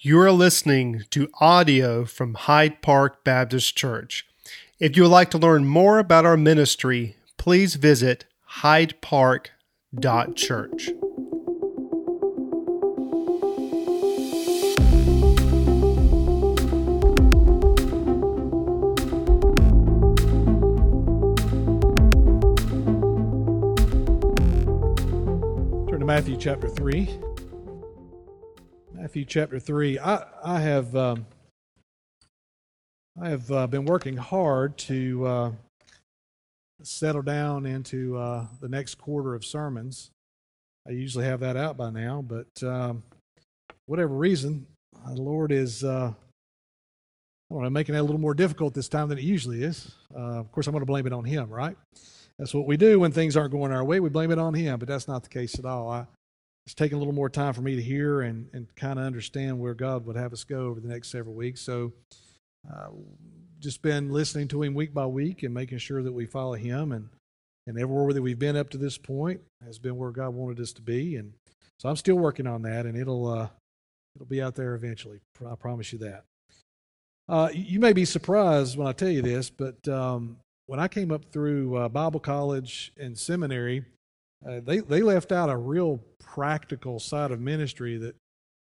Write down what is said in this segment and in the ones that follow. You're listening to audio from Hyde Park Baptist Church. If you would like to learn more about our ministry, please visit hydepark.church. Turn to Matthew chapter 3. Matthew chapter 3. I have been working hard to settle down into the next quarter of sermons. I usually have that out by now, but whatever reason, the Lord is making it a little more difficult this time than it usually is. Of course, I'm going to blame it on Him, right? That's what we do when things aren't going our way. We blame it on Him, but that's not the case at all. It's taking a little more time for me to hear and kind of understand where God would have us go over the next several weeks. So just been listening to Him week by week and making sure that we follow Him. And everywhere that we've been up to this point has been where God wanted us to be. And so I'm still working on that, and it'll be out there eventually. I promise you that. You may be surprised when I tell you this, but when I came up through Bible college and seminary, they left out a real practical side of ministry that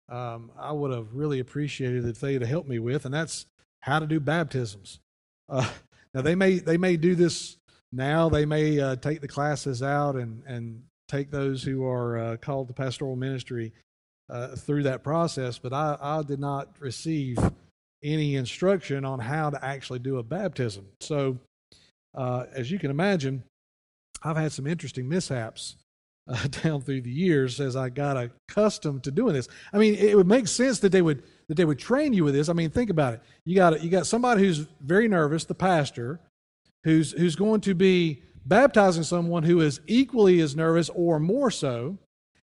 I would have really appreciated if they had helped me with, and that's how to do baptisms. Now they may do this now. They may take the classes out and take those who are called to pastoral ministry through that process. But I did not receive any instruction on how to actually do a baptism. So as you can imagine, I've had some interesting mishaps down through the years as I got accustomed to doing this. I mean, it would make sense that they would train you with this. I mean, think about it. You got somebody who's very nervous, the pastor, who's going to be baptizing someone who is equally as nervous or more so,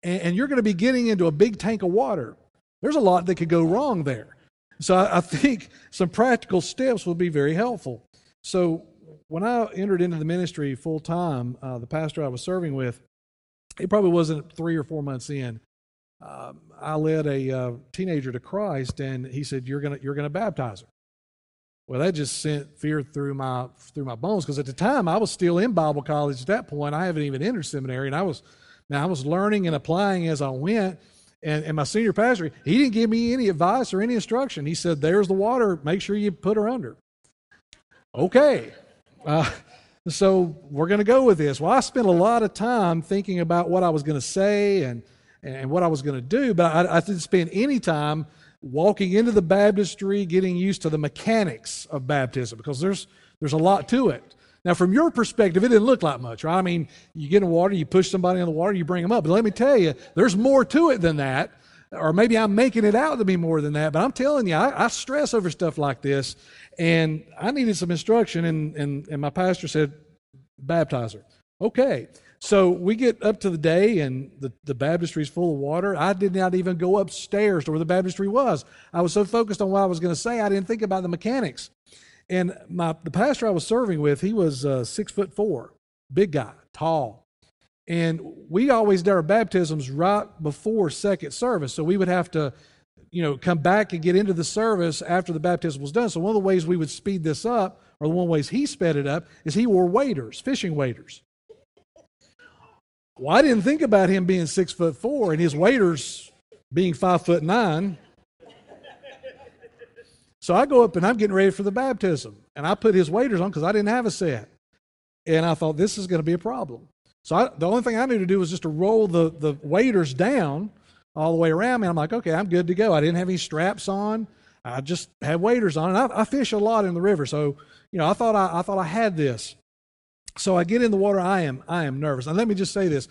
and you're going to be getting into a big tank of water. There's a lot that could go wrong there. So I think some practical steps would be very helpful. So when I entered into the ministry full-time, the pastor I was serving with, it probably wasn't 3 or 4 months in. I led a teenager to Christ, and he said, "You're gonna baptize her." Well, that just sent fear through my bones, because at the time I was still in Bible college. At that point, I haven't even entered seminary, and I was learning and applying as I went. And my senior pastor, he didn't give me any advice or any instruction. He said, "There's the water. Make sure you put her under." Okay. So we're going to go with this. Well, I spent a lot of time thinking about what I was going to say and what I was going to do, but I didn't spend any time walking into the baptistry, getting used to the mechanics of baptism, because there's a lot to it. Now, from your perspective, it didn't look like much, right? I mean, you get in water, you push somebody in the water, you bring them up. But let me tell you, there's more to it than that. Or maybe I'm making it out to be more than that, but I'm telling you, I stress over stuff like this, and I needed some instruction, and my pastor said, "Baptize her." Okay, so we get up to the day, and the baptistry's full of water. I did not even go upstairs to where the baptistry was. I was so focused on what I was going to say, I didn't think about the mechanics. And the pastor I was serving with, he was 6'4", big guy, tall. And we always did our baptisms right before second service. So we would have to, come back and get into the service after the baptism was done. So one of the ways we would speed this up, or one of the ways he sped it up, is he wore waders, fishing waders. Well, I didn't think about him being 6'4" and his waders being 5'9". So I go up and I'm getting ready for the baptism. And I put his waders on because I didn't have a set. And I thought, this is going to be a problem. So the only thing I knew to do was just to roll the waders down all the way around me. I'm like, okay, I'm good to go. I didn't have any straps on. I just had waders on. And I fish a lot in the river, so I thought I had this. So I get in the water. I am nervous. And let me just say this: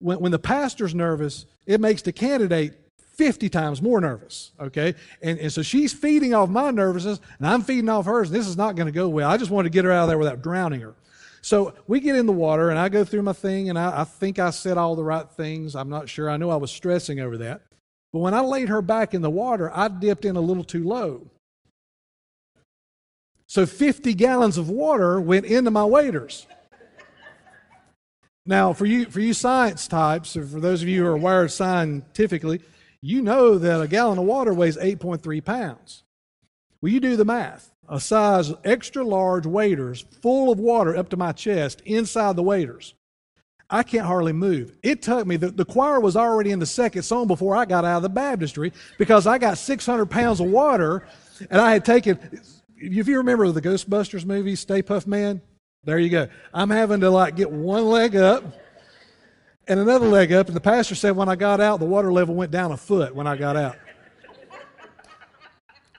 when the pastor's nervous, it makes the candidate 50 times more nervous. Okay, and so she's feeding off my nervousness, and I'm feeding off hers. This is not going to go well. I just wanted to get her out of there without drowning her. So we get in the water, and I go through my thing, and I think I said all the right things. I'm not sure. I know I was stressing over that. But when I laid her back in the water, I dipped in a little too low. So 50 gallons of water went into my waders. Now, for you science types, or for those of you who are wired scientifically, you know that a gallon of water weighs 8.3 pounds. Well, you do the math. A size extra large waders full of water up to my chest inside the waders. I can't hardly move. It took me, the choir was already in the second song before I got out of the baptistry because I got 600 pounds of water and I had taken, if you remember the Ghostbusters movie, Stay Puff Man, there you go. I'm having to like get one leg up and another leg up, and the pastor said when I got out, the water level went down a foot when I got out.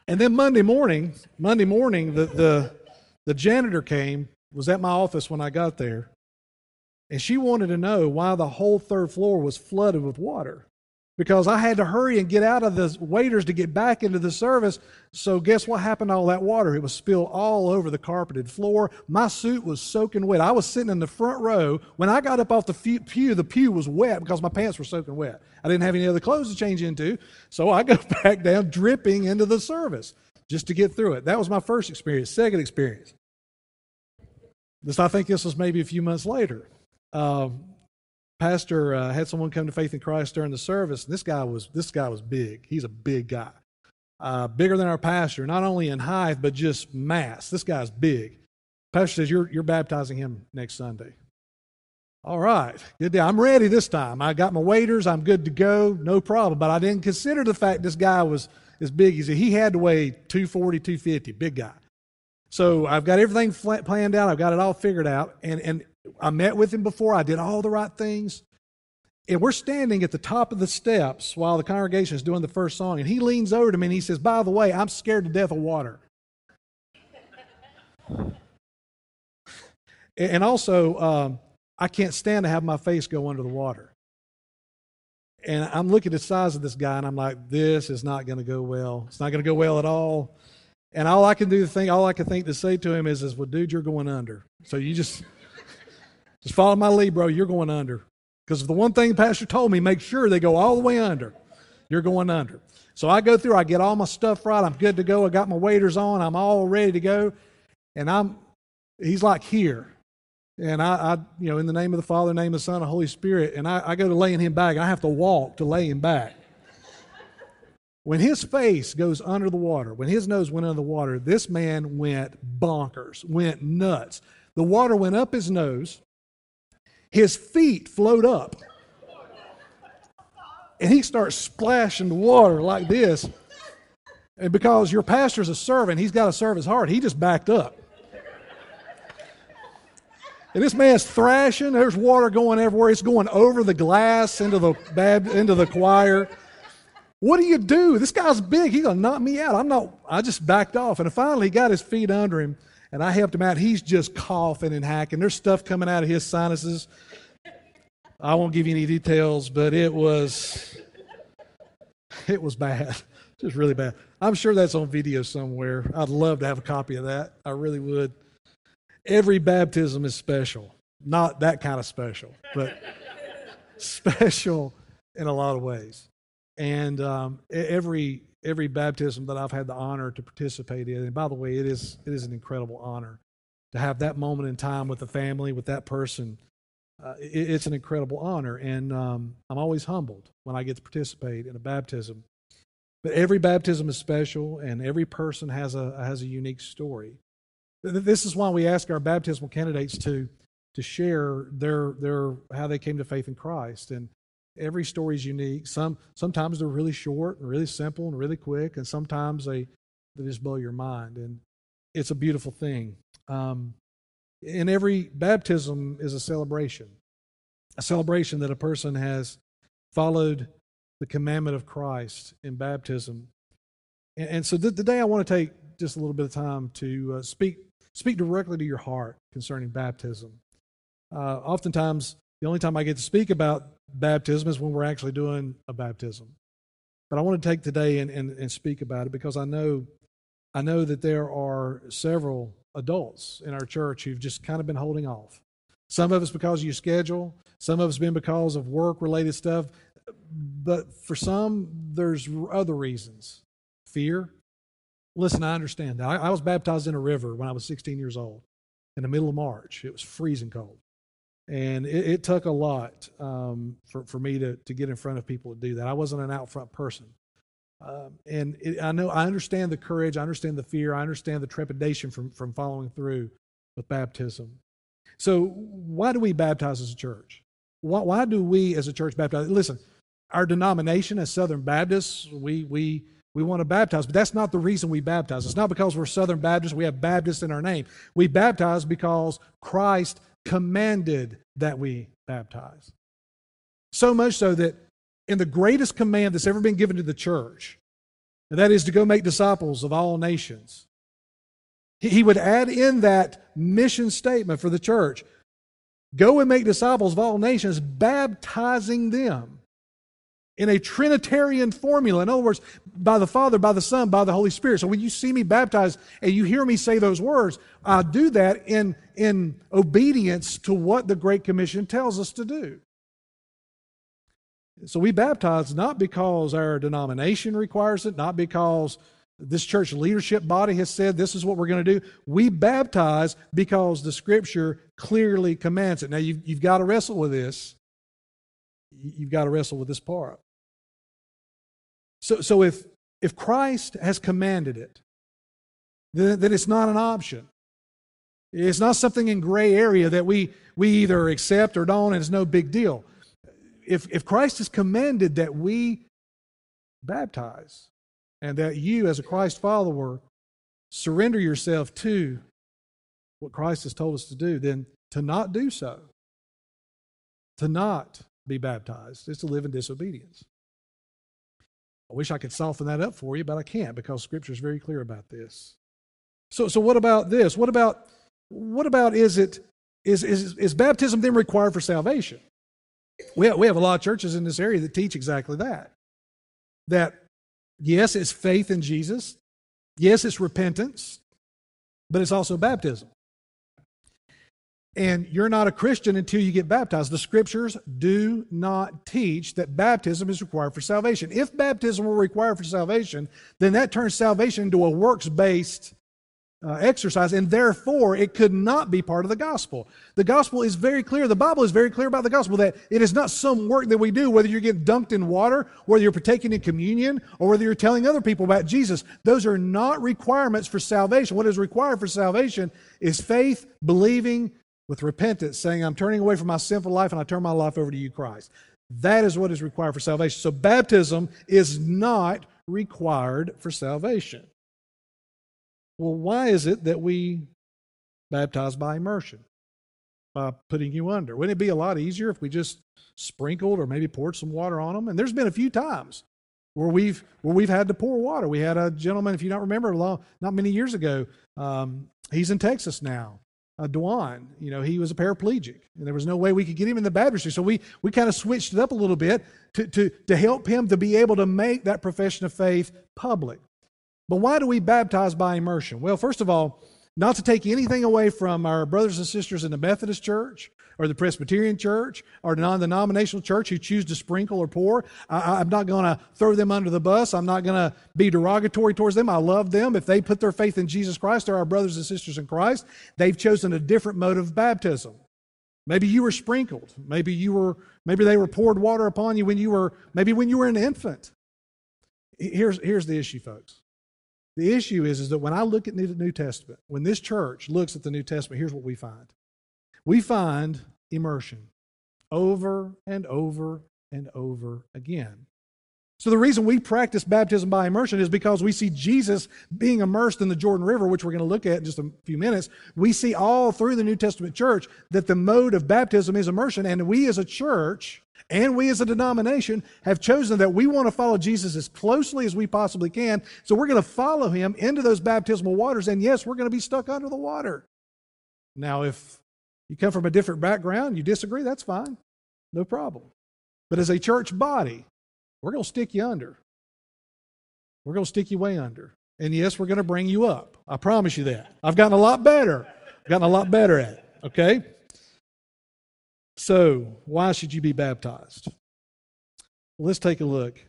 And then Monday morning, the janitor came, was at my office when I got there, and she wanted to know why the whole third floor was flooded with water, because I had to hurry and get out of the waders to get back into the service. So guess what happened to all that water? It was spilled all over the carpeted floor. My suit was soaking wet. I was sitting in the front row. When I got up off the pew was wet because my pants were soaking wet. I didn't have any other clothes to change into, so I got back down dripping into the service just to get through it. That was my first experience. Second experience, I think this was maybe a few months later. Pastor had someone come to faith in Christ during the service, and this guy was big. He's a big guy, bigger than our pastor, not only in height but just mass. This guy's big. Pastor says, "You're baptizing him next Sunday." All right, good deal. I'm ready this time. I got my waders. I'm good to go, no problem. But I didn't consider the fact this guy was as big as he had to weigh 240, 250, big guy. So I've got everything planned out. I've got it all figured out, and I met with him before. I did all the right things. And we're standing at the top of the steps while the congregation is doing the first song. And he leans over to me and he says, "By the way, I'm scared to death of water." And also, I can't stand to have my face go under the water. And I'm looking at the size of this guy and I'm like, this is not going to go well. It's not going to go well at all. And all I can think to say to him is, "Well, dude, you're going under. So you just follow my lead, bro. You're going under." Because the one thing the pastor told me, make sure they go all the way under. You're going under. So I go through. I get all my stuff right. I'm good to go. I got my waders on. I'm all ready to go. And he's like here. And I in the name of the Father, name of the Son, and the Holy Spirit. And I go to laying him back. I have to walk to lay him back. When his face goes under the water, when his nose went under the water, this man went bonkers, went nuts. The water went up his nose. His feet float up, and he starts splashing the water like this. And because your pastor's a servant, he's got to serve his heart. He just backed up. And this man's thrashing. There's water going everywhere. It's going over the glass into the choir. What do you do? This guy's big. He's gonna knock me out. I just backed off. And finally, he got his feet under him. And I helped him out. He's just coughing and hacking. There's stuff coming out of his sinuses. I won't give you any details, but it was bad. Just really bad. I'm sure that's on video somewhere. I'd love to have a copy of that. I really would. Every baptism is special. Not that kind of special, but special in a lot of ways. And every baptism that I've had the honor to participate in, and by the way, it is an incredible honor to have that moment in time with the family, with that person. It's an incredible honor, and I'm always humbled when I get to participate in a baptism. But every baptism is special, and every person has a unique story. This is why we ask our baptismal candidates to share their how they came to faith in Christ. And every story is unique. Sometimes they're really short and really simple and really quick, and sometimes they just blow your mind. And it's a beautiful thing. And every baptism is a celebration that a person has followed the commandment of Christ in baptism. And so today I want to take just a little bit of time to speak directly to your heart concerning baptism. Oftentimes, the only time I get to speak about baptism is when we're actually doing a baptism. But I want to take today and speak about it because I know that there are several adults in our church who've just kind of been holding off. Some of us because of your schedule, some of us been because of work-related stuff, but for some, there's other reasons. Fear. Listen, I understand that. I was baptized in a river when I was 16 years old in the middle of March. It was freezing cold. And it took a lot for me to get in front of people to do that. I wasn't an out front person. I understand the courage, I understand the fear, I understand the trepidation from following through with baptism. So why do we baptize as a church? Why do we as a church baptize? Listen, our denomination as Southern Baptists, we want to baptize, but that's not the reason we baptize. It's not because we're Southern Baptists, we have Baptist in our name. We baptize because Christ commanded that we baptize. So much so that in the greatest command that's ever been given to the church, and that is to go make disciples of all nations, he would add in that mission statement for the church, go and make disciples of all nations, baptizing them in a Trinitarian formula. In other words, by the Father, by the Son, by the Holy Spirit. So when you see me baptized and you hear me say those words, I do that in obedience to what the Great Commission tells us to do. So we baptize not because our denomination requires it, not because this church leadership body has said this is what we're going to do. We baptize because the Scripture clearly commands it. Now, you've got to wrestle with this. You've got to wrestle with this part. So if Christ has commanded it, then it's not an option. It's not something in gray area that we either accept or don't, and it's no big deal. If Christ has commanded that we baptize and that you, as a Christ follower, surrender yourself to what Christ has told us to do, then to not do so, to not be baptized, is to live in disobedience. I wish I could soften that up for you, but I can't, because Scripture is very clear about this. So what about this? What about is baptism then required for salvation? We have a lot of churches in this area that teach exactly that. That, yes, it's faith in Jesus. Yes, it's repentance. But it's also baptism. And you're not a Christian until you get baptized. The Scriptures do not teach that baptism is required for salvation. If baptism were required for salvation, then that turns salvation into a works-based exercise, and therefore it could not be part of the gospel. The gospel is very clear. The Bible is very clear about the gospel, that it is not some work that we do, whether you're getting dunked in water, whether you're partaking in communion, or whether you're telling other people about Jesus. Those are not requirements for salvation. What is required for salvation is faith, believing, with repentance, saying, I'm turning away from my sinful life and I turn my life over to you, Christ. That is what is required for salvation. So baptism is not required for salvation. Well, why is it that we baptize by immersion, by putting you under? Wouldn't it be a lot easier if we just sprinkled or maybe poured some water on them? And there's been a few times where we've had to pour water. We had a gentleman, if you don't remember, not many years ago, he's in Texas now. Dwan, he was a paraplegic, and there was no way we could get him in the baptistry. So we kind of switched it up a little bit to help him to be able to make that profession of faith public. But why do we baptize by immersion? Well, first of all, not to take anything away from our brothers and sisters in the Methodist Church or the Presbyterian Church or non-denominational church who choose to sprinkle or pour. I'm not going to throw them under the bus. I'm not going to be derogatory towards them. I love them. If they put their faith in Jesus Christ, they're our brothers and sisters in Christ. They've chosen a different mode of baptism. Maybe you were sprinkled. Maybe they were poured water upon you when you were an infant. Here's the issue, folks. The issue is that when I look at the New Testament, when this church looks at the New Testament, here's what we find. We find immersion over and over and over again. So the reason we practice baptism by immersion is because we see Jesus being immersed in the Jordan River, which we're going to look at in just a few minutes. We see all through the New Testament church that the mode of baptism is immersion, and we as a church and we as a denomination have chosen that we want to follow Jesus as closely as we possibly can, so we're going to follow him into those baptismal waters, and yes, we're going to be stuck under the water. Now, if you come from a different background, you disagree, that's fine. No problem. But as a church body, we're going to stick you under. We're going to stick you way under. And yes, we're going to bring you up. I promise you that. I've gotten a lot better. I've gotten a lot better at it, okay? So, why should you be baptized? Well, let's take a look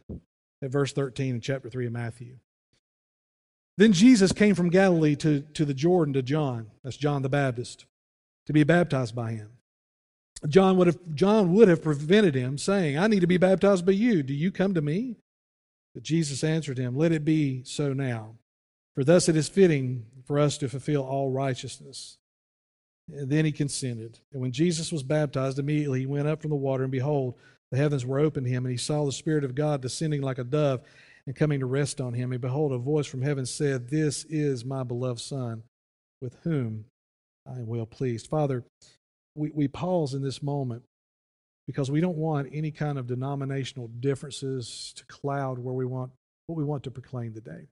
at verse 13 in chapter 3 of Matthew. Then Jesus came from Galilee to the Jordan to John, that's John the Baptist, to be baptized by him. John would have prevented him, saying, I need to be baptized by you. Do you come to me? But Jesus answered him, Let it be so now, for thus it is fitting for us to fulfill all righteousness. And then he consented. And when Jesus was baptized, immediately he went up from the water, and behold, the heavens were opened to him, and he saw the Spirit of God descending like a dove and coming to rest on him. And behold, a voice from heaven said, This is my beloved Son, with whom I am well pleased. Father, we pause in this moment because we don't want any kind of denominational differences to cloud what we want to proclaim today.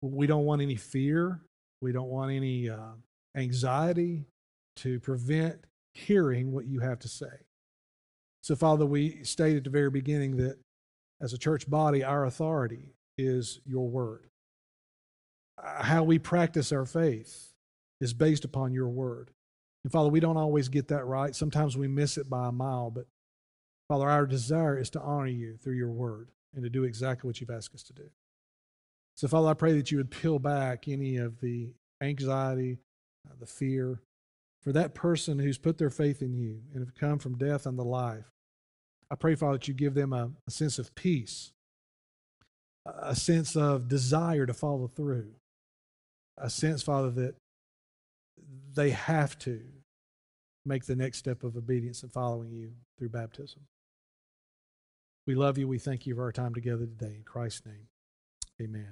We don't want any fear. We don't want any anxiety to prevent hearing what you have to say. So, Father, we stated at the very beginning that as a church body, our authority is your word. How we practice our faith is based upon your word. And, Father, we don't always get that right. Sometimes we miss it by a mile. But, Father, our desire is to honor you through your word and to do exactly what you've asked us to do. So, Father, I pray that you would peel back any of the anxiety, the fear, for that person who's put their faith in you and have come from death unto life. I pray, Father, that you give them a sense of peace, a sense of desire to follow through, a sense, Father, that they have to make the next step of obedience and following you through baptism. We love you. We thank you for our time together today. In Christ's name, amen.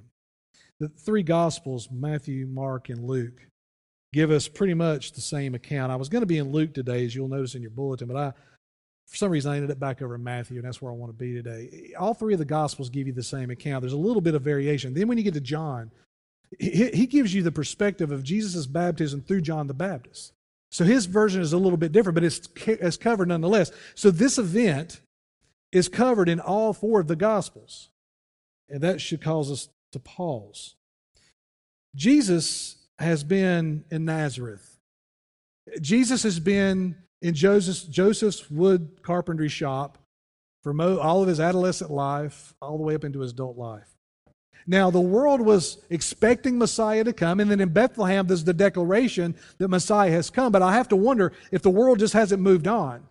The three Gospels, Matthew, Mark, and Luke, give us pretty much the same account. I was going to be in Luke today, as you'll notice in your bulletin, but for some reason I ended up back over in Matthew, and that's where I want to be today. All three of the Gospels give you the same account. There's a little bit of variation. Then when you get to John, he gives you the perspective of Jesus' baptism through John the Baptist. So his version is a little bit different, but it's covered nonetheless. So this event is covered in all four of the Gospels, and that should cause us to pause. Jesus has been in Nazareth. Jesus has been in Joseph's wood carpentry shop for all of his adolescent life, all the way up into his adult life. Now, the world was expecting Messiah to come, and then in Bethlehem, there's the declaration that Messiah has come. But I have to wonder if the world just hasn't moved on.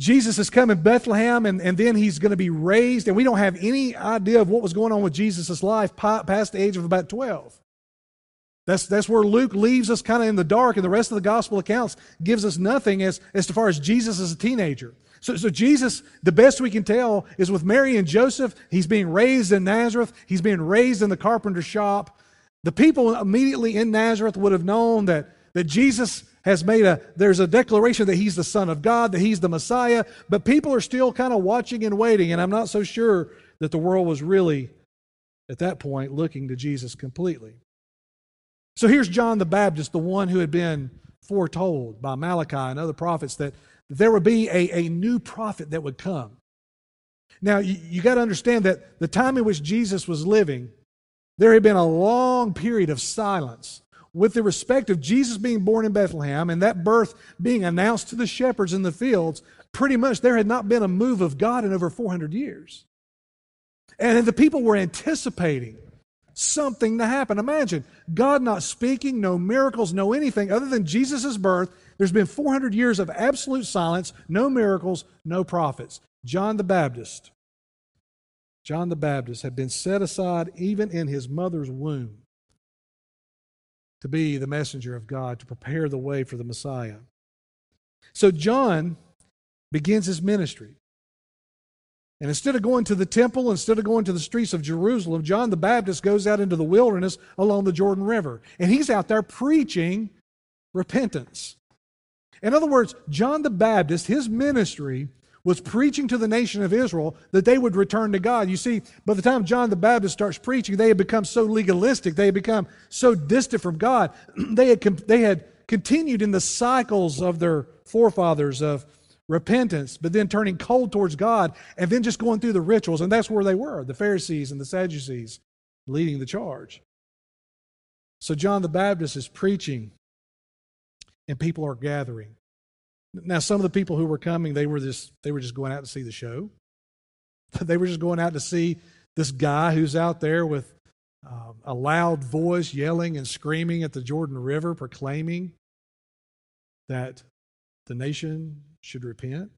Jesus has come in Bethlehem, and then he's going to be raised, and we don't have any idea of what was going on with Jesus' life past the age of about 12. That's where Luke leaves us kind of in the dark, and the rest of the gospel accounts gives us nothing as far as Jesus as a teenager. So Jesus, the best we can tell, is with Mary and Joseph. He's being raised in Nazareth. He's being raised in the carpenter shop. The people immediately in Nazareth would have known that Jesus has made there's a declaration that he's the Son of God, that he's the Messiah, but people are still kind of watching and waiting, and I'm not so sure that the world was really, at that point, looking to Jesus completely. So here's John the Baptist, the one who had been foretold by Malachi and other prophets that there would be a new prophet that would come. Now, you got to understand that the time in which Jesus was living, there had been a long period of silence with the respect of Jesus being born in Bethlehem and that birth being announced to the shepherds in the fields. Pretty much there had not been a move of God in over 400 years. And the people were anticipating something to happen. Imagine, God not speaking, no miracles, no anything other than Jesus' birth. There's been 400 years of absolute silence, no miracles, no prophets. John the Baptist had been set aside even in his mother's womb to be the messenger of God, to prepare the way for the Messiah. So John begins his ministry. And instead of going to the temple, instead of going to the streets of Jerusalem, John the Baptist goes out into the wilderness along the Jordan River. And he's out there preaching repentance. In other words, John the Baptist, his ministry was preaching to the nation of Israel that they would return to God. You see, by the time John the Baptist starts preaching, they had become so legalistic. They had become so distant from God. They had continued in the cycles of their forefathers of repentance, but then turning cold towards God, and then just going through the rituals. And that's where they were, the Pharisees and the Sadducees leading the charge. So John the Baptist is preaching, and people are gathering. Now, some of the people who were coming, they were just going out to see the show. They were just going out to see this guy who's out there with a loud voice yelling and screaming at the Jordan River, proclaiming that The nation should repent.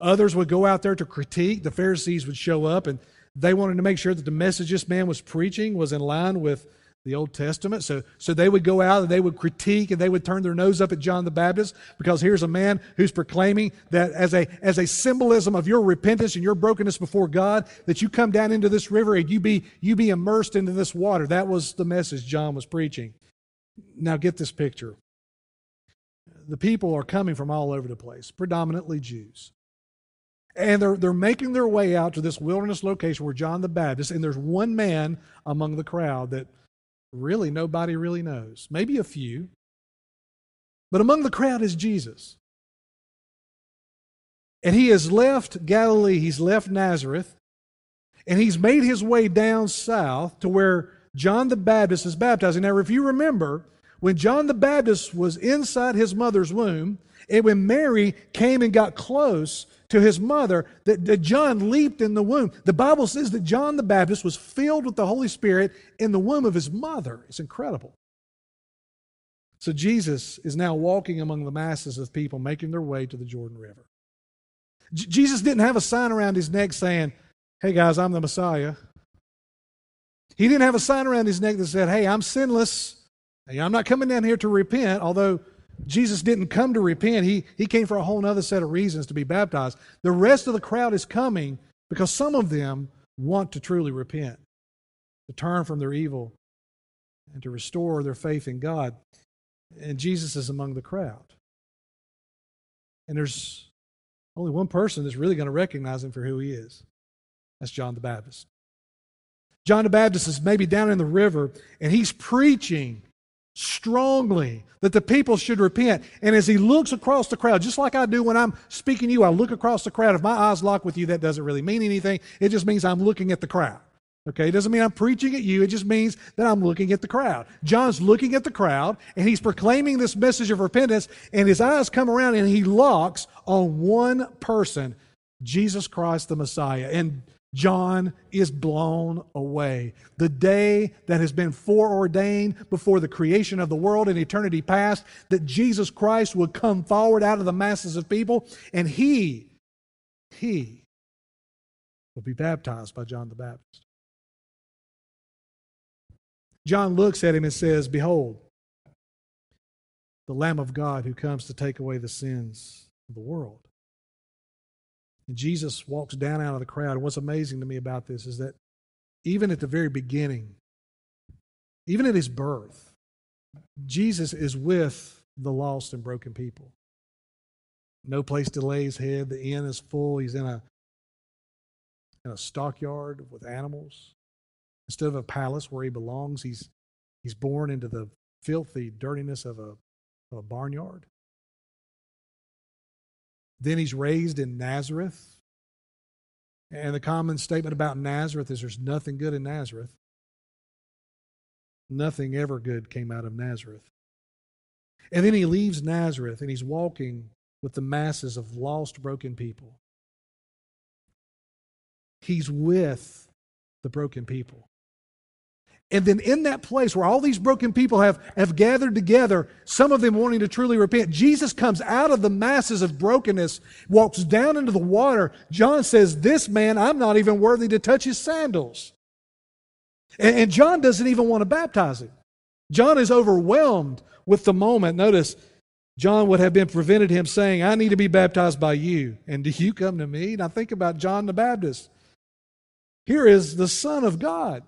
Others would go out there to critique. The Pharisees would show up, and they wanted to make sure that the message this man was preaching was in line with the Old Testament. So they would go out and they would critique and they would turn their nose up at John the Baptist, because here's a man who's proclaiming that as a symbolism of your repentance and your brokenness before God, that you come down into this river and you be immersed into this water. That was the message John was preaching. Now get this picture. The people are coming from all over the place, predominantly Jews. And they're making their way out to this wilderness location where John the Baptist, and there's one man among the crowd that really nobody really knows. Maybe a few. But among the crowd is Jesus. And he has left Galilee, he's left Nazareth, and he's made his way down south to where John the Baptist is baptizing. Now, if you remember, when John the Baptist was inside his mother's womb, and when Mary came and got close to his mother, that John leaped in the womb. The Bible says that John the Baptist was filled with the Holy Spirit in the womb of his mother. It's incredible. So Jesus is now walking among the masses of people making their way to the Jordan River. Jesus didn't have a sign around his neck saying, "Hey guys, I'm the Messiah." He didn't have a sign around his neck that said, "Hey, I'm sinless. Hey, I'm not coming down here to repent," although Jesus didn't come to repent. He came for a whole other set of reasons to be baptized. The rest of the crowd is coming because some of them want to truly repent, to turn from their evil, and to restore their faith in God. And Jesus is among the crowd. And there's only one person that's really going to recognize him for who he is. That's John the Baptist. John the Baptist is maybe down in the river, and he's preaching strongly that the people should repent. And as he looks across the crowd, just like I do when I'm speaking to you, I look across the crowd. If my eyes lock with you, that doesn't really mean anything. It just means I'm looking at the crowd. Okay, it doesn't mean I'm preaching at you. It just means that I'm looking at the crowd. John's looking at the crowd, and he's proclaiming this message of repentance, and his eyes come around, and he locks on one person, Jesus Christ the Messiah. And John is blown away. The day that has been foreordained before the creation of the world in eternity past, that Jesus Christ would come forward out of the masses of people, and he will be baptized by John the Baptist. John looks at him and says, "Behold, the Lamb of God who comes to take away the sins of the world." And Jesus walks down out of the crowd. And what's amazing to me about this is that even at the very beginning, even at his birth, Jesus is with the lost and broken people. No place to lay his head. The inn is full. He's in a stockyard with animals. Instead of a palace where he belongs, he's born into the filthy dirtiness of a barnyard. Then he's raised in Nazareth. And the common statement about Nazareth is there's nothing good in Nazareth. Nothing ever good came out of Nazareth. And then he leaves Nazareth and he's walking with the masses of lost, broken people. He's with the broken people. And then in that place where all these broken people have gathered together, some of them wanting to truly repent, Jesus comes out of the masses of brokenness, walks down into the water. John says, "This man, I'm not even worthy to touch his sandals." And John doesn't even want to baptize him. John is overwhelmed with the moment. Notice, John would have been prevented him saying, "I need to be baptized by you, and do you come to me?" And I think about John the Baptist. Here is the Son of God.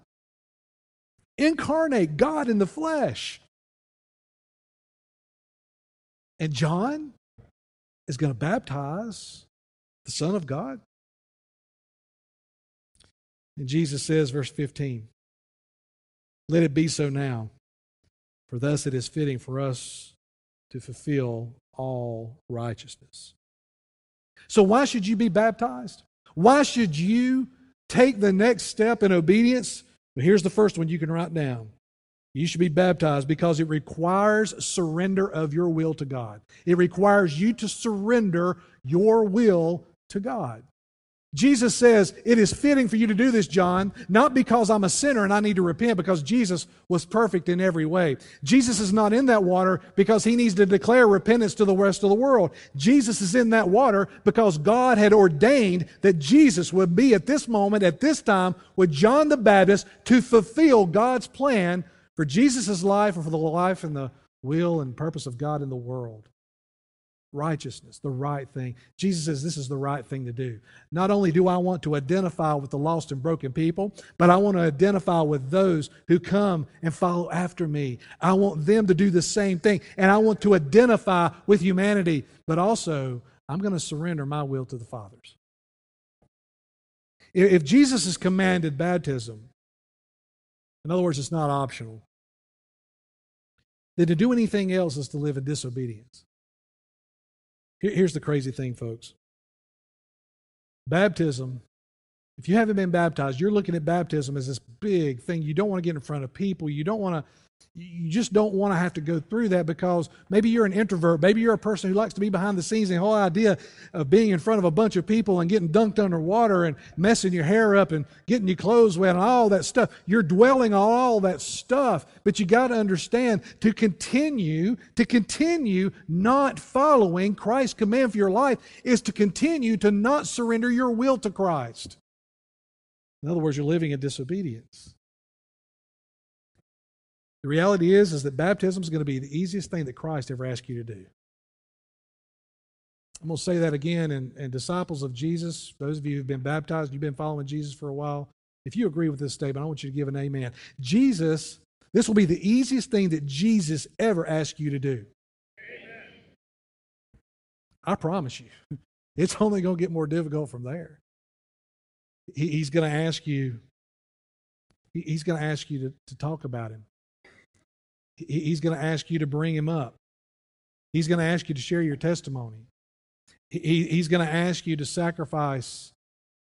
Incarnate God in the flesh. And John is going to baptize the Son of God. And Jesus says, verse 15, "Let it be so now, for thus it is fitting for us to fulfill all righteousness." So why should you be baptized? Why should you take the next step in obedience? But here's the first one you can write down. You should be baptized because it requires surrender of your will to God. It requires you to surrender your will to God. Jesus says, it is fitting for you to do this, John, not because I'm a sinner and I need to repent, because Jesus was perfect in every way. Jesus is not in that water because he needs to declare repentance to the rest of the world. Jesus is in that water because God had ordained that Jesus would be at this moment, at this time, with John the Baptist to fulfill God's plan for Jesus' life and for the life and the will and purpose of God in the world. Righteousness, the right thing. Jesus says this is the right thing to do. Not only do I want to identify with the lost and broken people, but I want to identify with those who come and follow after me. I want them to do the same thing, and I want to identify with humanity, but also I'm going to surrender my will to the Father's. If Jesus has commanded baptism, in other words, it's not optional, then to do anything else is to live in disobedience. Here's the crazy thing, folks. Baptism, if you haven't been baptized, you're looking at baptism as this big thing. You don't want to get in front of people. You just don't want to have to go through that because maybe you're an introvert. Maybe you're a person who likes to be behind the scenes. And the whole idea of being in front of a bunch of people and getting dunked underwater and messing your hair up and getting your clothes wet and all that stuff, you're dwelling on all that stuff. But you got to understand, to continue not following Christ's command for your life is to continue to not surrender your will to Christ. In other words, you're living in disobedience. The reality is that baptism is going to be the easiest thing that Christ ever asked you to do. I'm going to say that again, and disciples of Jesus, those of you who've been baptized, you've been following Jesus for a while, if you agree with this statement, I want you to give an amen. Jesus, this will be the easiest thing that Jesus ever asked you to do. Amen. I promise you, it's only going to get more difficult from there. He's going to ask you, to talk about him. He's going to ask you to bring him up. He's going to ask you to share your testimony. He's going to ask you to sacrifice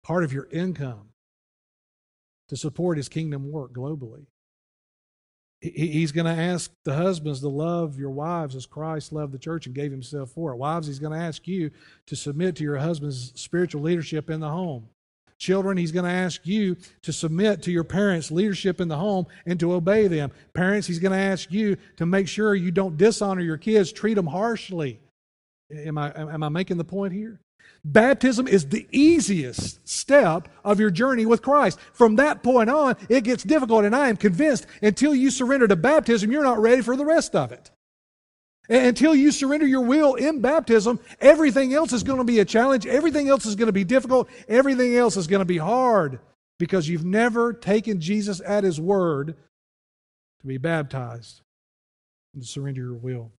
part of your income to support his kingdom work globally. He's going to ask the husbands to love your wives as Christ loved the church and gave himself for it. Wives, he's going to ask you to submit to your husband's spiritual leadership in the home. Children, he's going to ask you to submit to your parents' leadership in the home and to obey them. Parents, he's going to ask you to make sure you don't dishonor your kids, treat them harshly. Am I making the point here? Baptism is the easiest step of your journey with Christ. From that point on, it gets difficult, and I am convinced until you surrender to baptism, you're not ready for the rest of it. Until you surrender your will in baptism, everything else is going to be a challenge. Everything else is going to be difficult. Everything else is going to be hard because you've never taken Jesus at his word to be baptized and to surrender your will.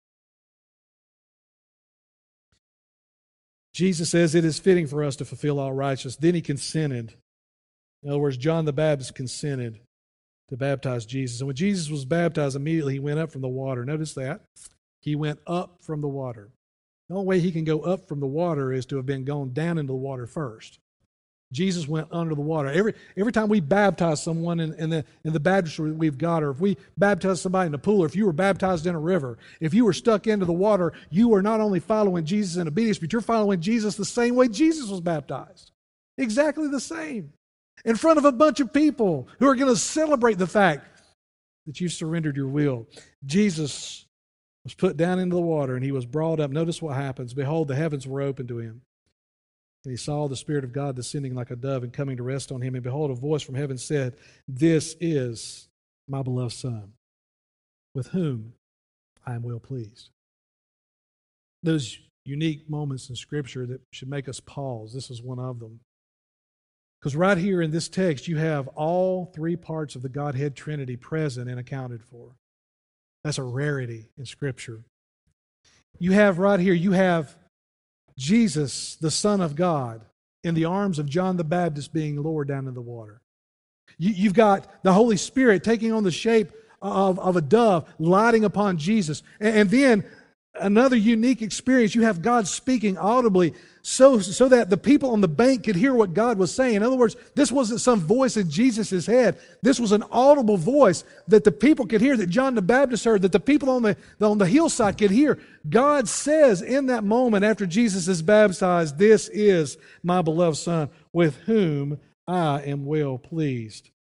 Jesus says it is fitting for us to fulfill all righteousness. Then he consented. In other words, John the Baptist consented to baptize Jesus. And when Jesus was baptized, immediately he went up from the water. Notice that. He went up from the water. The only way he can go up from the water is to have been gone down into the water first. Jesus went under the water. Every time we baptize someone in the baptistry we've got, or if we baptize somebody in a pool, or if you were baptized in a river, if you were stuck into the water, you are not only following Jesus in obedience, but you're following Jesus the same way Jesus was baptized. Exactly the same. In front of a bunch of people who are going to celebrate the fact that you've surrendered your will. Jesus was put down into the water, and he was brought up. Notice what happens. Behold, the heavens were opened to him. And he saw the Spirit of God descending like a dove and coming to rest on him. And behold, a voice from heaven said, "This is my beloved Son, with whom I am well pleased." Those unique moments in Scripture that should make us pause. This is one of them. Because right here in this text, you have all three parts of the Godhead Trinity present and accounted for. That's a rarity in Scripture. You have right here, you have Jesus, the Son of God, in the arms of John the Baptist being lowered down in the water. You've got the Holy Spirit taking on the shape of a dove, lighting upon Jesus. And then another unique experience. You have God speaking audibly so that the people on the bank could hear what God was saying. In other words, this wasn't some voice in Jesus' head. This was an audible voice that the people could hear, that John the Baptist heard, that the people on the hillside could hear. God says in that moment after Jesus is baptized, "This is my beloved Son, with whom I am well pleased."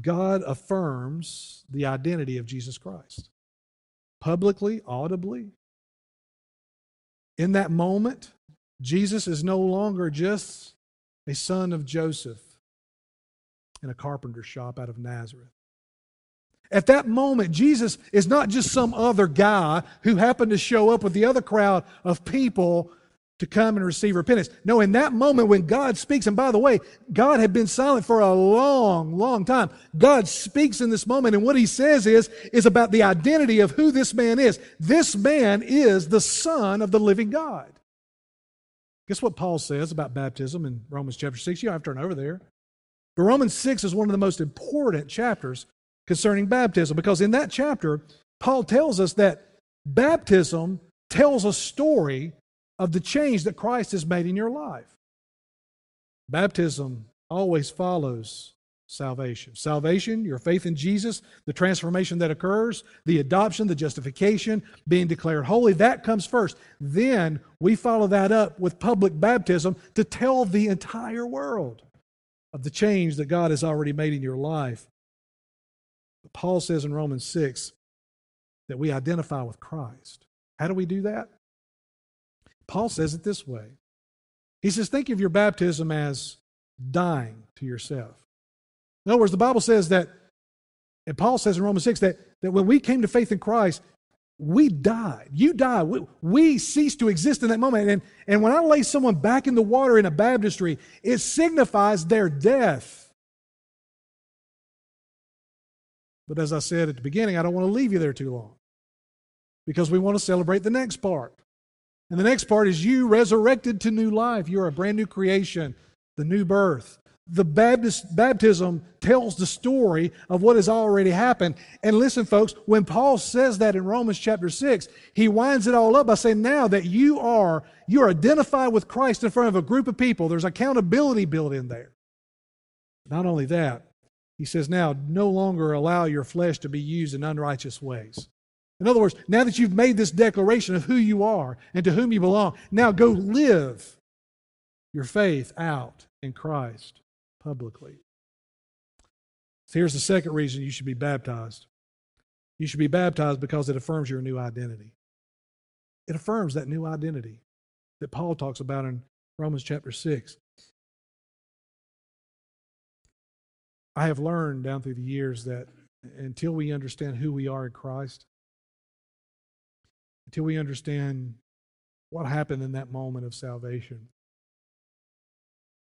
God affirms the identity of Jesus Christ. Publicly, audibly. In that moment, Jesus is no longer just a son of Joseph in a carpenter shop out of Nazareth. At that moment, Jesus is not just some other guy who happened to show up with the other crowd of people to come and receive repentance. No, in that moment when God speaks, and by the way, God had been silent for a long, long time. God speaks in this moment, and what he says is about the identity of who this man is. This man is the Son of the living God. Guess what Paul says about baptism in Romans chapter 6? You don't have to turn over there. But Romans 6 is one of the most important chapters concerning baptism, because in that chapter, Paul tells us that baptism tells a story of the change that Christ has made in your life. Baptism always follows salvation. Salvation, your faith in Jesus, the transformation that occurs, the adoption, the justification, being declared holy, that comes first. Then we follow that up with public baptism to tell the entire world of the change that God has already made in your life. But Paul says in Romans 6 that we identify with Christ. How do we do that? Paul says it this way. He says, think of your baptism as dying to yourself. In other words, the Bible says that, and Paul says in Romans 6, that when we came to faith in Christ, we died. You died. We ceased to exist in that moment. And when I lay someone back in the water in a baptistry, it signifies their death. But as I said at the beginning, I don't want to leave you there too long, because we want to celebrate the next part. And the next part is you resurrected to new life. You are a brand new creation, the new birth. The baptism tells the story of what has already happened. And listen, folks, when Paul says that in Romans chapter 6, he winds it all up by saying now that you are identified with Christ in front of a group of people. There's accountability built in there. Not only that, he says now no longer allow your flesh to be used in unrighteous ways. In other words, now that you've made this declaration of who you are and to whom you belong, now go live your faith out in Christ publicly. So here's the second reason you should be baptized. You should be baptized because it affirms your new identity. It affirms that new identity that Paul talks about in Romans chapter 6. I have learned down through the years that until we understand who we are in Christ, until we understand what happened in that moment of salvation,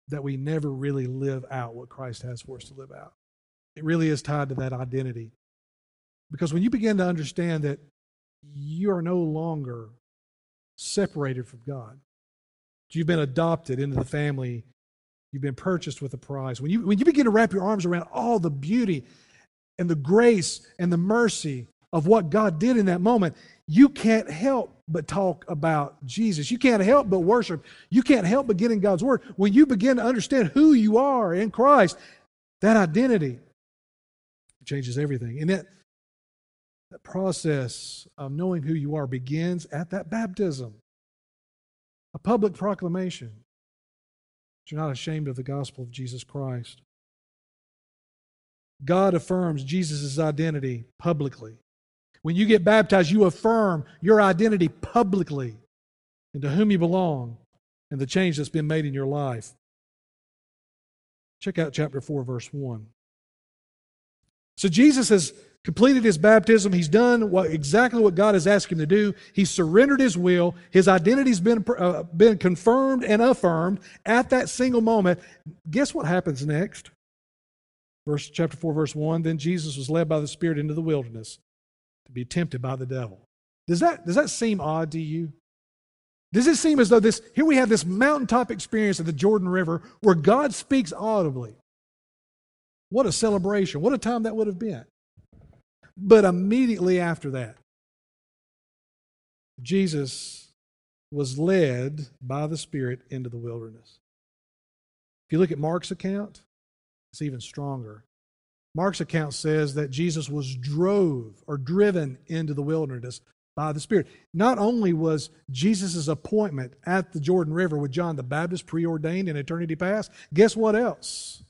that we never really live out what Christ has for us to live out. It really is tied to that identity. Because when you begin to understand that you are no longer separated from God, you've been adopted into the family, you've been purchased with a price, when you begin to wrap your arms around all the beauty and the grace and the mercy of what God did in that moment, you can't help but talk about Jesus. You can't help but worship. You can't help but get in God's Word. When you begin to understand who you are in Christ, that identity changes everything. And that process of knowing who you are begins at that baptism, a public proclamation that you're not ashamed of the gospel of Jesus Christ. God affirms Jesus' identity publicly. When you get baptized, you affirm your identity publicly and to whom you belong and the change that's been made in your life. Check out chapter 4, verse 1. So Jesus has completed his baptism. He's done exactly what God has asked him to do. He surrendered his will. His identity's been confirmed and affirmed at that single moment. Guess what happens next? Chapter 4, verse 1, then Jesus was led by the Spirit into the wilderness to be tempted by the devil. Does that seem odd to you? Does it seem as though here we have this mountaintop experience of the Jordan River where God speaks audibly? What a celebration. What a time that would have been. But immediately after that, Jesus was led by the Spirit into the wilderness. If you look at Mark's account, it's even stronger. Mark's account says that Jesus was driven into the wilderness by the Spirit. Not only was Jesus' appointment at the Jordan River with John the Baptist preordained in eternity past, guess what else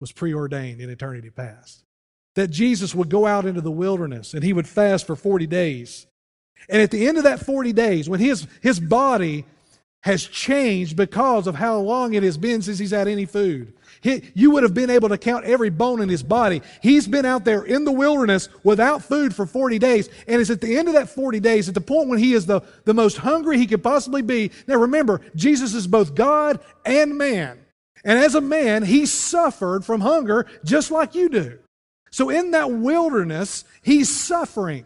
was preordained in eternity past? That Jesus would go out into the wilderness and he would fast for 40 days. And at the end of that 40 days, when his body has changed because of how long it has been since he's had any food, you would have been able to count every bone in his body. He's been out there in the wilderness without food for 40 days. And it's at the end of that 40 days, at the point when he is the most hungry he could possibly be. Now remember, Jesus is both God and man. And as a man, he suffered from hunger just like you do. So in that wilderness, he's suffering.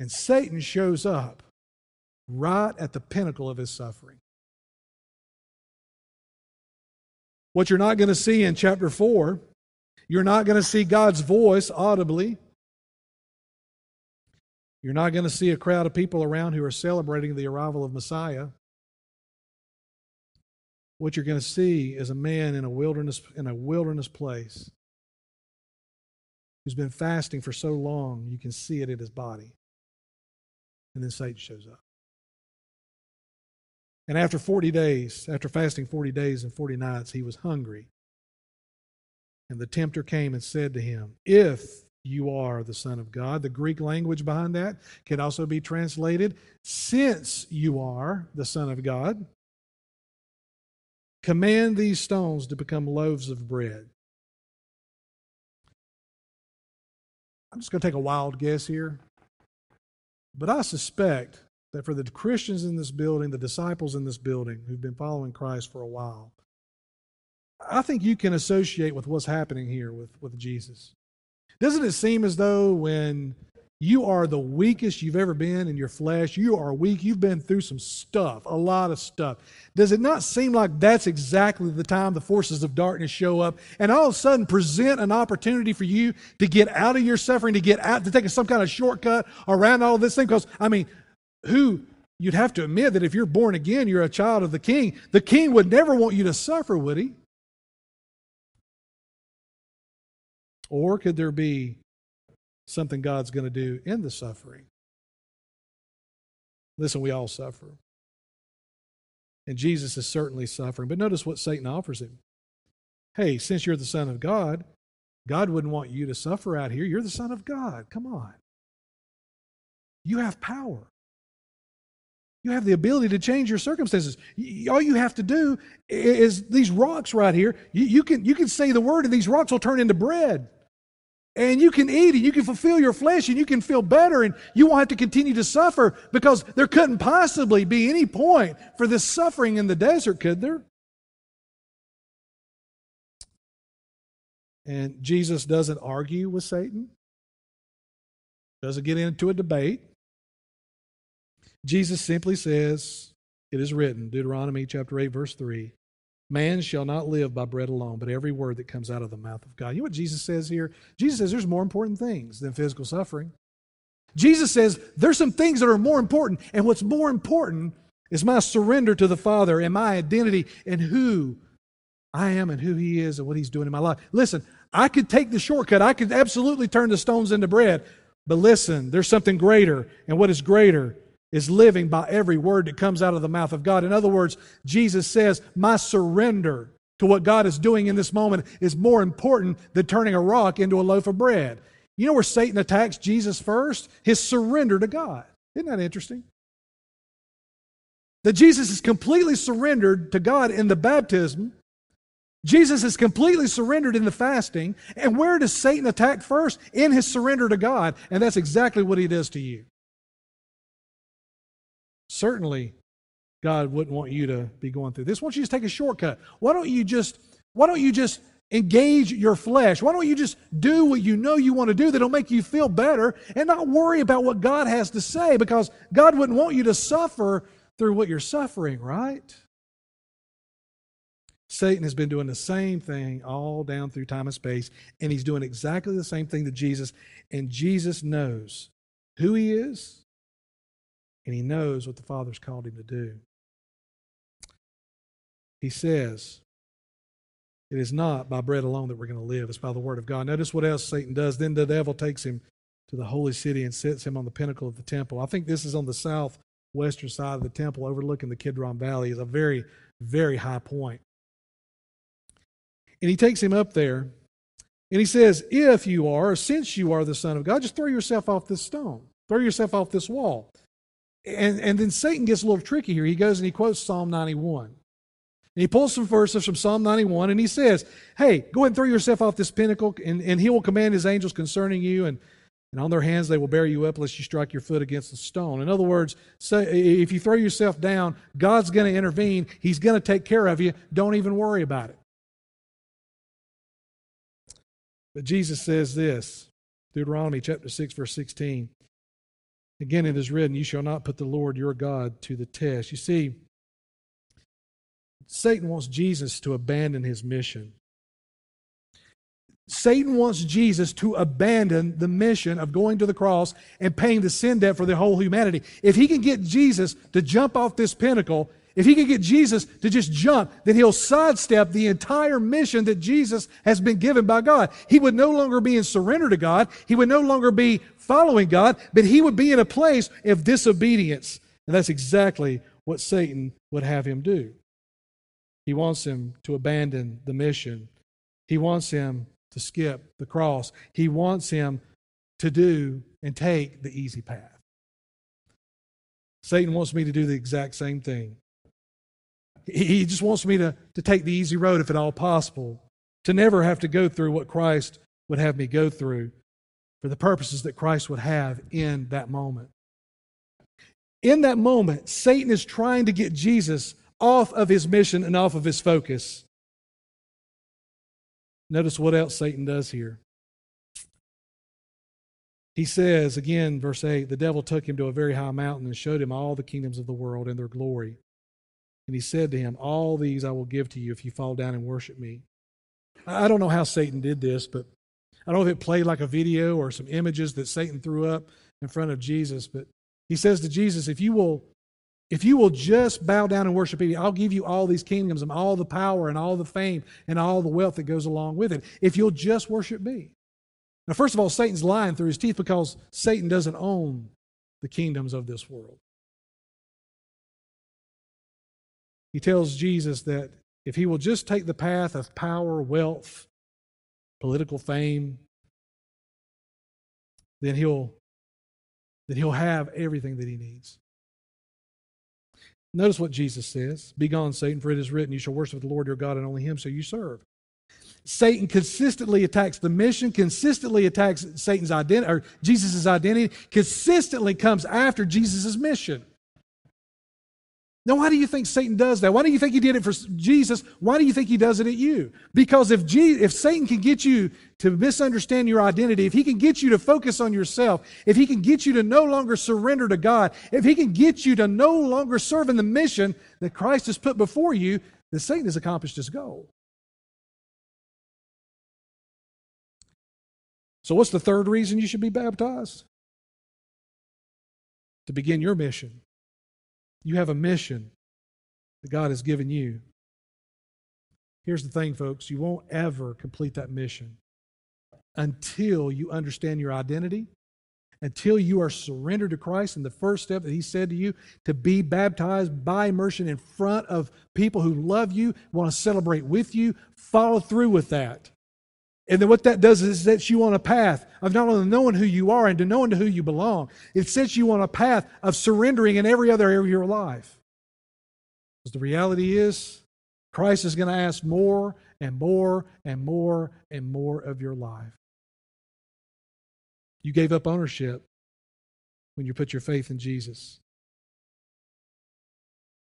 And Satan shows up right at the pinnacle of his suffering. What you're not going to see in chapter 4, you're not going to see God's voice audibly. You're not going to see a crowd of people around who are celebrating the arrival of Messiah. What you're going to see is a man in a wilderness place who's been fasting for so long, you can see it in his body. And then Satan shows up. And after 40 days, after fasting 40 days and 40 nights, he was hungry. And the tempter came and said to him, "If you are the Son of God," the Greek language behind that can also be translated, "since you are the Son of God, command these stones to become loaves of bread." I'm just going to take a wild guess here, but I suspect that for the Christians in this building, the disciples in this building who've been following Christ for a while, I think you can associate with what's happening here with Jesus. Doesn't it seem as though when you are the weakest you've ever been in your flesh, you are weak, you've been through some stuff, a lot of stuff, does it not seem like that's exactly the time the forces of darkness show up and all of a sudden present an opportunity for you to get out of your suffering, to get out, to take some kind of shortcut around all this thing? Because, I mean, you'd have to admit that if you're born again, you're a child of the King. The King would never want you to suffer, would he? Or could there be something God's going to do in the suffering? Listen, we all suffer. And Jesus is certainly suffering. But notice what Satan offers him. Hey, since you're the Son of God, God wouldn't want you to suffer out here. You're the Son of God. Come on. You have power. You have the ability to change your circumstances. All you have to do is these rocks right here. You can say the word and these rocks will turn into bread. And you can eat and you can fulfill your flesh and you can feel better and you won't have to continue to suffer, because there couldn't possibly be any point for this suffering in the desert, could there? And Jesus doesn't argue with Satan. Doesn't get into a debate. Jesus simply says, "It is written," Deuteronomy chapter 8, verse 3, "Man shall not live by bread alone, but every word that comes out of the mouth of God." You know what Jesus says here? Jesus says there's more important things than physical suffering. Jesus says there's some things that are more important, and what's more important is my surrender to the Father and my identity and who I am and who He is and what He's doing in my life. Listen, I could take the shortcut. I could absolutely turn the stones into bread, but listen, there's something greater, and what is greater is living by every word that comes out of the mouth of God. In other words, Jesus says, my surrender to what God is doing in this moment is more important than turning a rock into a loaf of bread. You know where Satan attacks Jesus first? His surrender to God. Isn't that interesting? That Jesus is completely surrendered to God in the baptism. Jesus is completely surrendered in the fasting. And where does Satan attack first? In his surrender to God. And that's exactly what he does to you. Certainly, God wouldn't want you to be going through this. Why don't you just take a shortcut? Why don't you just engage your flesh? Why don't you just do what you know you want to do that'll make you feel better and not worry about what God has to say, because God wouldn't want you to suffer through what you're suffering, right? Satan has been doing the same thing all down through time and space, and he's doing exactly the same thing to Jesus, and Jesus knows who he is and he knows what the Father's called him to do. He says, it is not by bread alone that we're going to live, it's by the word of God. Notice what else Satan does. Then the devil takes him to the holy city and sets him on the pinnacle of the temple. I think this is on the southwestern side of the temple, overlooking the Kidron Valley. It's a very, very high point. And he takes him up there, and he says, if you are, or since you are the Son of God, just throw yourself off this stone. Throw yourself off this wall. And then Satan gets a little tricky here. He goes and he quotes Psalm 91. And he pulls some verses from Psalm 91, and he says, hey, go ahead and throw yourself off this pinnacle, and he will command his angels concerning you, and on their hands they will bear you up, lest you strike your foot against a stone. In other words, so if you throw yourself down, God's going to intervene. He's going to take care of you. Don't even worry about it. But Jesus says this, Deuteronomy chapter 6, verse 16. Again, it is written, you shall not put the Lord your God to the test. You see, Satan wants Jesus to abandon his mission. Satan wants Jesus to abandon the mission of going to the cross and paying the sin debt for the whole humanity. If he can get Jesus to jump off this pinnacle, if he can get Jesus to just jump, then he'll sidestep the entire mission that Jesus has been given by God. He would no longer be in surrender to God. He would no longer be following God, but he would be in a place of disobedience. And that's exactly what Satan would have him do. He wants him to abandon the mission. He wants him to skip the cross. He wants him to do and take the easy path. Satan wants me to do the exact same thing. He just wants me to take the easy road if at all possible, to never have to go through what Christ would have me go through for the purposes that Christ would have in that moment. In that moment, Satan is trying to get Jesus off of his mission and off of his focus. Notice what else Satan does here. He says, again, verse 8, the devil took him to a very high mountain and showed him all the kingdoms of the world and their glory. And he said to him, all these I will give to you if you fall down and worship me. I don't know how Satan did this, but I don't know if it played like a video or some images that Satan threw up in front of Jesus. But he says to Jesus, if you will just bow down and worship me, I'll give you all these kingdoms and all the power and all the fame and all the wealth that goes along with it, if you'll just worship me. Now, first of all, Satan's lying through his teeth because Satan doesn't own the kingdoms of this world. He tells Jesus that if he will just take the path of power, wealth, political fame, then he'll have everything that he needs. Notice what Jesus says, "Be gone, Satan, for it is written, you shall worship the Lord your God, and only him shall you serve." Satan consistently attacks the mission, consistently attacks Satan's identity, or Jesus' identity, consistently comes after Jesus' mission. Now, why do you think Satan does that? Why do you think he did it for Jesus? Why do you think he does it at you? Because if Satan can get you to misunderstand your identity, if he can get you to focus on yourself, if he can get you to no longer surrender to God, if he can get you to no longer serve in the mission that Christ has put before you, then Satan has accomplished his goal. So what's the third reason you should be baptized? To begin your mission. You have a mission that God has given you. Here's the thing, folks. You won't ever complete that mission until you understand your identity, until you are surrendered to Christ and the first step that he said to you, to be baptized by immersion in front of people who love you, want to celebrate with you. Follow through with that. And then what that does is it sets you on a path of not only knowing who you are and to knowing to who you belong, it sets you on a path of surrendering in every other area of your life. Because the reality is, Christ is going to ask more and more and more and more of your life. You gave up ownership when you put your faith in Jesus.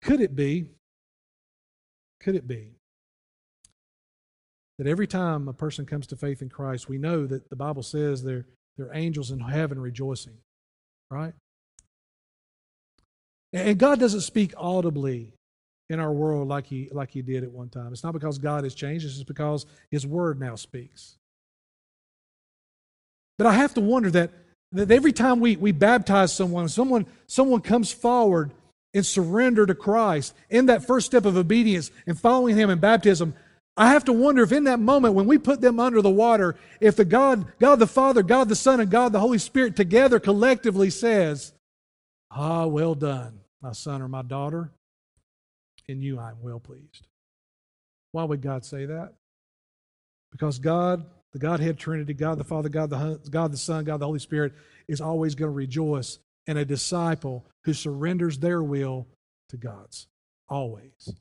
Could it be that every time a person comes to faith in Christ, we know that the Bible says there are angels in heaven rejoicing, right? And God doesn't speak audibly in our world like he did at one time. It's not because God has changed. It's just because his word now speaks. But I have to wonder that that every time we baptize someone comes forward in surrender to Christ, in that first step of obedience and following Him in baptism, I have to wonder if in that moment when we put them under the water, if the God the Father, God the Son, and God the Holy Spirit together collectively says, "Ah, well done, my son or my daughter. In you I am well pleased." Why would God say that? Because God, the Godhead Trinity, God the Father, God the Son, God the Holy Spirit, is always going to rejoice in a disciple who surrenders their will to God's, always.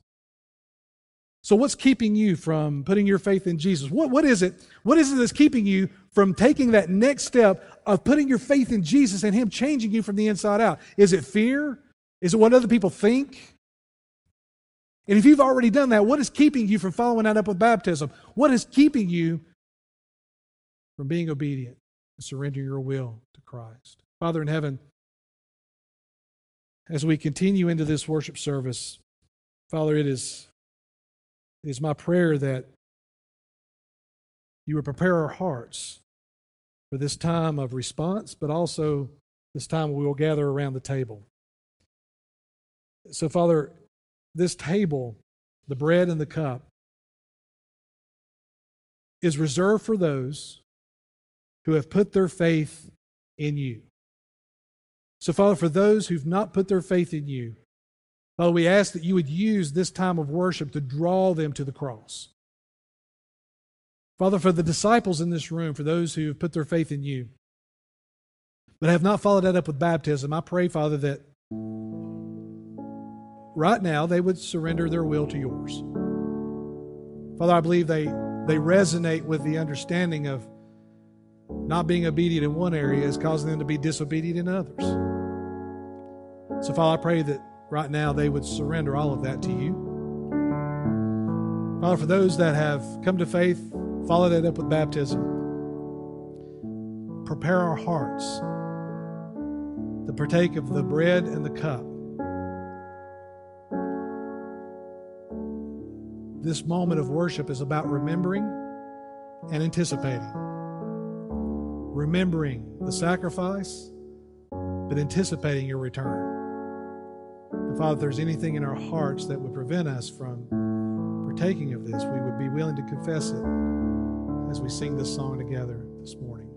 So what's keeping you from putting your faith in Jesus? What is it? What is it that's keeping you from taking that next step of putting your faith in Jesus and Him changing you from the inside out? Is it fear? Is it what other people think? And if you've already done that, what is keeping you from following that up with baptism? What is keeping you from being obedient and surrendering your will to Christ? Father in heaven, as we continue into this worship service, Father, it is my prayer that you would prepare our hearts for this time of response, but also this time we will gather around the table. So, Father, this table, the bread and the cup, is reserved for those who have put their faith in you. So, Father, for those who've not put their faith in you, Father, we ask that you would use this time of worship to draw them to the cross. Father, for the disciples in this room, for those who have put their faith in you, but have not followed that up with baptism, I pray, Father, that right now they would surrender their will to yours. Father, I believe they resonate with the understanding of not being obedient in one area is causing them to be disobedient in others. So, Father, I pray that right now they would surrender all of that to you. Father, for those that have come to faith, follow that up with baptism. Prepare our hearts to partake of the bread and the cup. This moment of worship is about remembering and anticipating. Remembering the sacrifice, but anticipating your return. And Father, if there's anything in our hearts that would prevent us from partaking of this, we would be willing to confess it as we sing this song together this morning.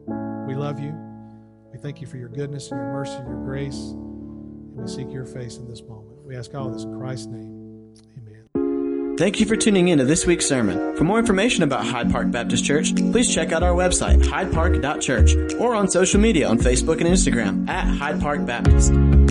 We love you. We thank you for your goodness and your mercy and your grace. And we seek your face in this moment. We ask all this in Christ's name. Amen. Thank you for tuning in to this week's sermon. For more information about Hyde Park Baptist Church, please check out our website, hydepark.church, or on social media on Facebook and Instagram at Hyde Park Baptist.